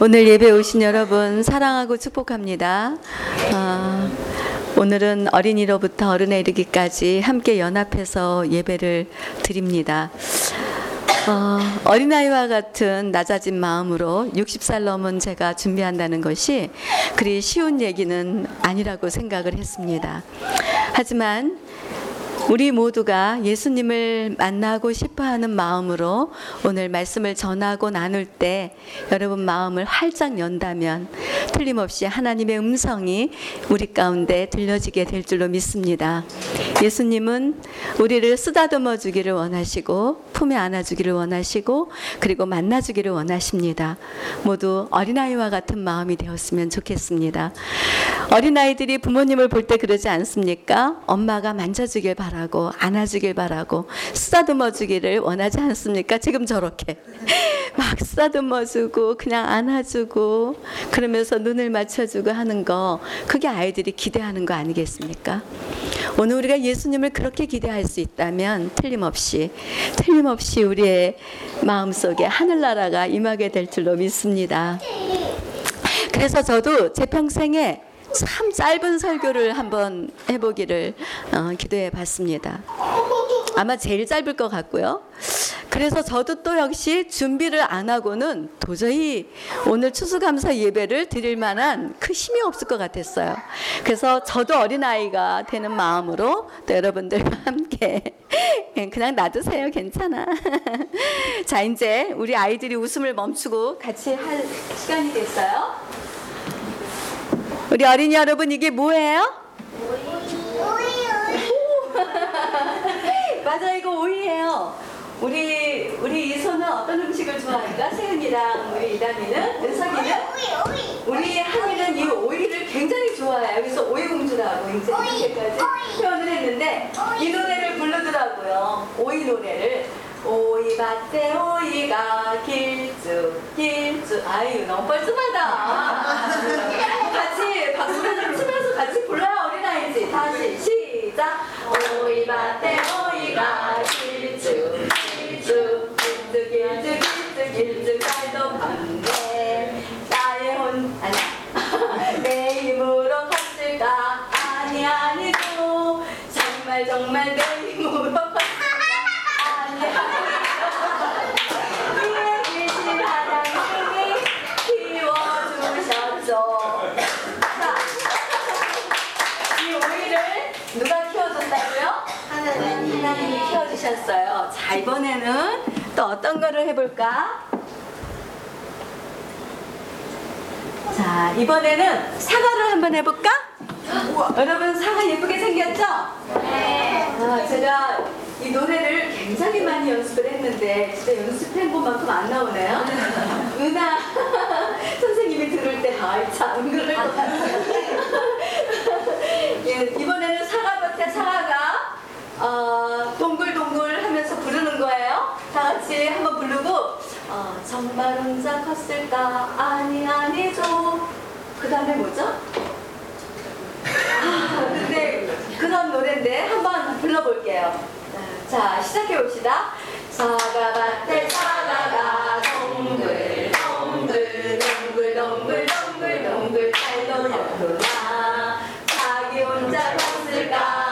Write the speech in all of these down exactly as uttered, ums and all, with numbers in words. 오늘 예배 오신 여러분 사랑하고 축복합니다. 어, 오늘은 어린이로부터 어른에 이르기까지 함께 연합해서 예배를 드립니다. 어, 어린아이와 같은 낮아진 마음으로 예순 살 넘은 제가 준비한다는 것이 그리 쉬운 얘기는 아니라고 생각을 했습니다. 하지만 우리 모두가 예수님을 만나고 싶어하는 마음으로 오늘 말씀을 전하고 나눌 때 여러분 마음을 활짝 연다면 틀림없이 하나님의 음성이 우리 가운데 들려지게 될 줄로 믿습니다. 예수님은 우리를 쓰다듬어 주기를 원하시고 품에 안아주기를 원하시고 그리고 만나주기를 원하십니다. 모두 어린아이와 같은 마음이 되었으면 좋겠습니다. 어린아이들이 부모님을 볼 때 그러지 않습니까? 엄마가 만져주길 바랍니다. 하고 안아주길 바라고 쓰다듬어주기를 원하지 않습니까? 지금 저렇게 막 쓰다듬어주고 그냥 안아주고 그러면서 눈을 맞춰주고 하는 거, 그게 아이들이 기대하는 거 아니겠습니까? 오늘 우리가 예수님을 그렇게 기대할 수 있다면 틀림없이 틀림없이 우리의 마음속에 하늘나라가 임하게 될 줄로 믿습니다. 그래서 저도 제 평생에 참 짧은 설교를 한번 해보기를 어, 기도해 봤습니다. 아마 제일 짧을 것 같고요. 그래서 저도 또 역시 준비를 안 하고는 도저히 오늘 추수감사 예배를 드릴 만한 그 힘이 없을 것 같았어요. 그래서 저도 어린아이가 되는 마음으로 또 여러분들과 함께 그냥 놔두세요. 괜찮아. 자, 이제 우리 아이들이 웃음을 멈추고 같이 할 시간이 됐어요. 우리 어린이 여러분, 이게 뭐예요? 오이. 맞아, 이거 오이예요. 우리 우리 이소는 어떤 음식을 좋아하는가? 세은이랑 우리 이담이는, 은석이는 우리 한이는 이 오이를 굉장히 좋아해요. 그래서 오이공주라고 이제 이렇게까지 표현을 했는데 이 노래를 부르더라고요. 오이 노래를. 오이밭에 오이가 길쭉 길쭉. 아유, 너무 뻘쭘하다. 같이 박수를 치면서 같이 불러요, 어린아이지. 다시 시작. 오이밭에 오이가 길쭉 길쭉 길쭉 길쭉 길쭉 길쭉 날도 밤에 나의 혼 아니야 내 힘으로 컸을까? 아니 아니고 정말 정말 내 힘으로 키워주셨어요. 자, 이번에는 또 어떤 거를 해볼까? 자, 이번에는 사과를 한번 해볼까? 우와. 여러분, 사과 예쁘게 생겼죠? 네. 아, 제가 이 노래를 굉장히 많이 연습을 했는데 진짜 연습한 것만큼 안 나오네요. 은하 선생님이 들을 때 아이 참 그럴 것 같아요. 예, 이번에는 사과밭에 사과가 어, 동글동글 하면서 부르는 거예요. 다 같이 한번 부르고, 어, 정말 혼자 컸을까? 아니, 아니죠. 그 다음에 뭐죠? 아, 근데 그런 노래인데 한번 불러볼게요. 자, 시작해봅시다. 사과밭에 사과가 동글, 동글, 동글, 동글, 동글, 동글, 달도 달구나. 자기 혼자 컸을까?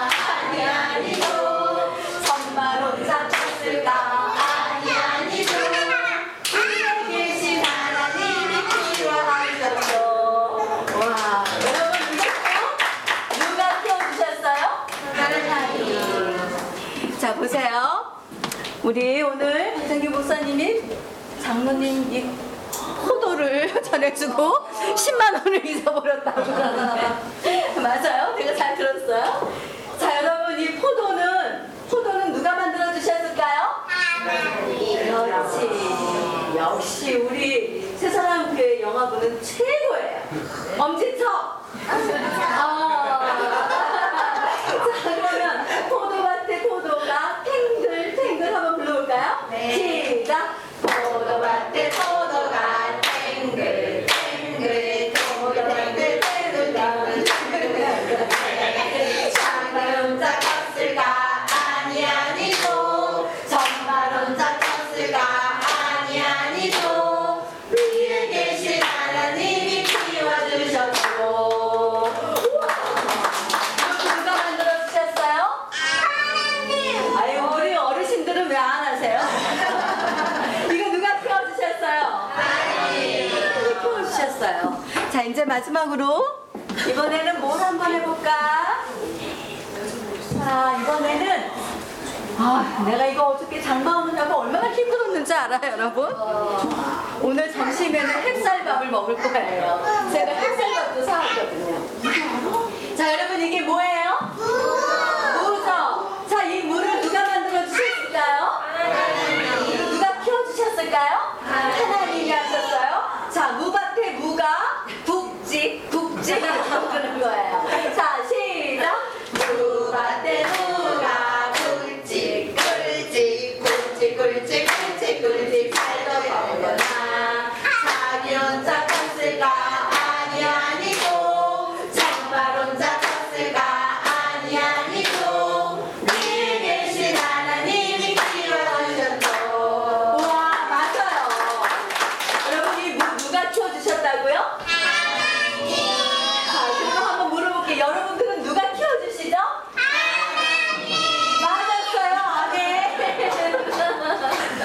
보세요. 우리 오늘 박정규 목사님이 장로님 이 호도를 전해주고 십만 원을 잊어버렸다고 하는데 맞아요? 내가 잘 들었어요? 자, 여러분, 이 포도는 포도는 누가 만들어 주셨을까요? 하나님. 그렇지. 역시 우리 세상 교회 영화부는 최고예요. 엄지척. 아. 자, 그러면 포도밭에 포도가 탱글 탱글 한번 불러볼까요? 네. 시작. 포도밭에 포도가 탱글 탱글 포도밭에 포도가 탱글 탱글. 정말 혼자 컸을까? 아니 아니고 정말 혼자 컸을까? 아니 아니고 위에 계신 주셨어요. 자, 이제 마지막으로 이번에는 뭘 한번 해볼까? 자, 이번에는 아, 내가 이거 어저께 장바 오느냐고 얼마나 힘들었는지 알아요, 여러분? 오늘 점심에는 햅쌀밥을 먹을 거예요. 제가 햅쌀밥도 사왔거든요. 자, 여러분 이게 뭐예요? 무죠? 자, 이 무를 누가 만들어 주셨을까요? 누가 키워주셨을까요? 하나님이 하셨어요. 자, 무밭에 무가 북지, 북지 만드는 거예요. 자, 시작! 무밭에 무가 굴지, 굴지, 굴지, 굴지, 굴지, 굴지, 팔도 먹거나 자기 혼자 컸을까? 아니, 아니고 정말 혼자 컸을까? 아니, 아니고 위에 계신 하나님이 키워주셨죠. 우와, 맞아요. 여러분, 이 무, 누가 키워주셨다고요? 여러분들은 누가 키워주시죠? 맞았어요.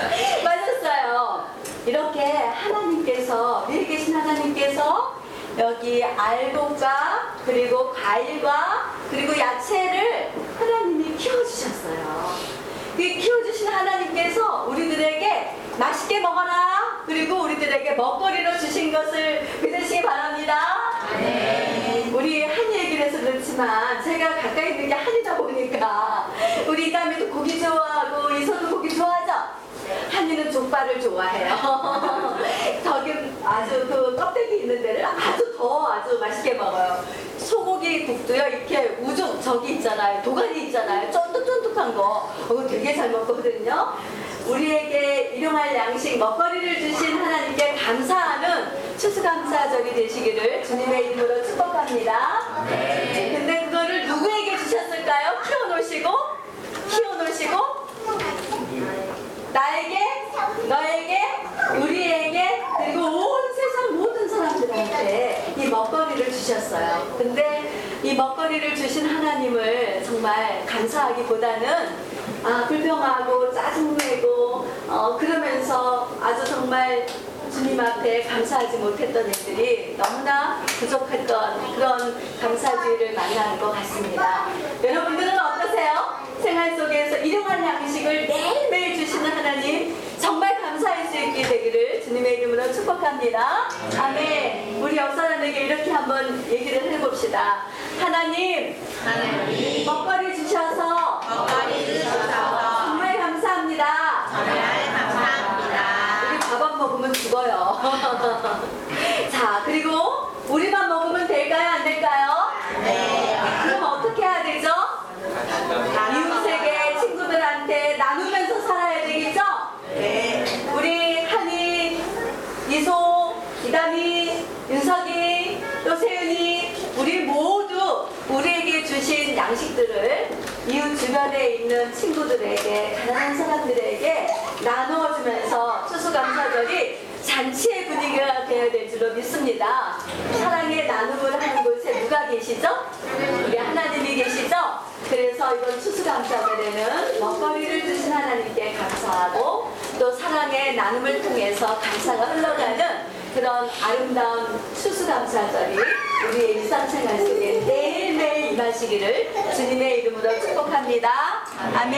아멘. 맞았어요. 이렇게 하나님께서, 위에 계신 하나님께서 여기 알곡과 그리고 과일과 그리고 야채를 하나님이 키워주셨어요. 그 키워주신 하나님께서 우리들에게 맛있게 먹어라, 그리고 우리들에게 먹거리로 주신 것을 믿으시기 바랍니다. 네. 우리 한 얘기를 해서 그렇지만 제가 가까이 있는 게 한이다 보니까 우리 이담이도 고기 좋아하고 이서도 고기 좋아하죠? 한이는 족발을 좋아해요. 저기 아주 그 껍데기 있는 데를 아주 더 아주 맛있게 먹어요. 소고기 국도요, 이렇게 우중, 저기 있잖아요. 도가니 있잖아요. 쫀득쫀득한 거. 그거 되게 잘 먹거든요. 우리에게 일용할 양식, 먹거리를 주신 하나님께 감사하는 추수감사절이 되시기를 주님의 이름으로 축복합니다. 네. 근데 그거를 누구에게 주셨을까요? 키워놓으시고? 키워놓으시고? 나에게? 너에게? 우리에게? 그리고 온 세상 모든 사람들한테 이 먹거리를 주셨어요. 근데 이 먹거리를 주신 하나님을 정말 감사하기보다는 아, 불평하고 짜증내고 어, 그러면서 아주 정말 주님 앞에 감사하지 못했던 일들이 너무나 부족했던 그런 감사주의를 만나는 것 같습니다. 여러분들은 어떠세요? 생활 속에서 일용할 양식을 매일매일 주시는 하나님, 정말 감사할 수 있게 되기를 주님의 이름으로 축복합니다. 아멘. 우리 옆사람에게 이렇게 한번 얘기를 해봅시다. 하나님, 하나님 먹거리 주셔서, 먹거리 주셔서 정말 감사합니다. 정말 감사합니다. 우리 밥만 먹으면 죽어요. 자, 그리고 우리만 먹으면 될까요? 안 될까요? 네. 그럼 어떻게 해야 되죠? 이웃에게, 친구들한테 나누면서 살아야 되겠죠? 네. 우리 한이, 이소, 이담이, 윤석이, 또 세윤이, 우리 모두 우리에게 주신 양식들을 이웃 주변에 있는 친구들에게, 가난한 사람들에게 나누어주면서 추수감사절이 잔치의 분위기가 되어야 될 줄로 믿습니다. 사랑의 나눔을 하는 곳에 누가 계시죠? 우리 하나님이 계시죠? 그래서 이번 추수감사절에는 먹거리를 주신 하나님께 감사하고 또 사랑의 나눔을 통해서 감사가 흘러가는 그런 아름다운 추수감사절이 우리의 일상생활 속에 매일매일 임하시기를 주님의 이름으로 축복합니다. 아멘.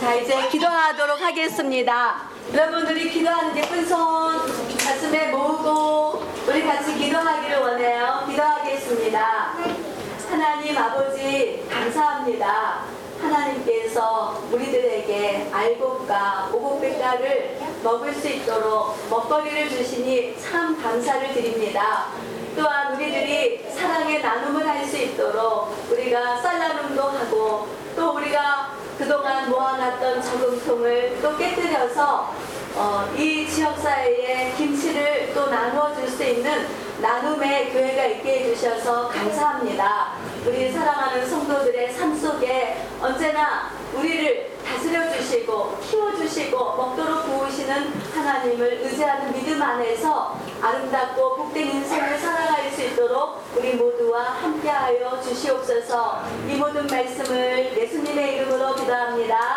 자, 이제 기도하도록 하겠습니다. 여러분들이 기도하는 예쁜 손 가슴에 모으고 우리 같이 기도하기를 원해요. 기도하겠습니다. 하나님 아버지, 감사합니다. 하나님께서 우리들에게 알곡과 오곡백과를 먹을 수 있도록 먹거리를 주시니 참 감사를 드립니다. 또한 우리들이 사랑의 나눔을 할 수 있도록 우리가 쌀 나눔도 하고 또 우리가 그동안 모아놨던 저금통을 또 깨뜨려서 어, 이 지역사회에 김치를 또 나누어줄 수 있는 나눔의 교회가 있게 해주셔서 감사합니다. 우리 사랑하는 성도들의 삶 속에 언제나 우리를 다스려주시고 키워주시고 먹도록 도우시는 하나님을 의지하는 믿음 안에서 아름답고 복된 인생을 살아갈 수 있도록 우리 모두와 함께하여 주시옵소서. 이 모든 말씀을 예수님의 이름으로 기도합니다.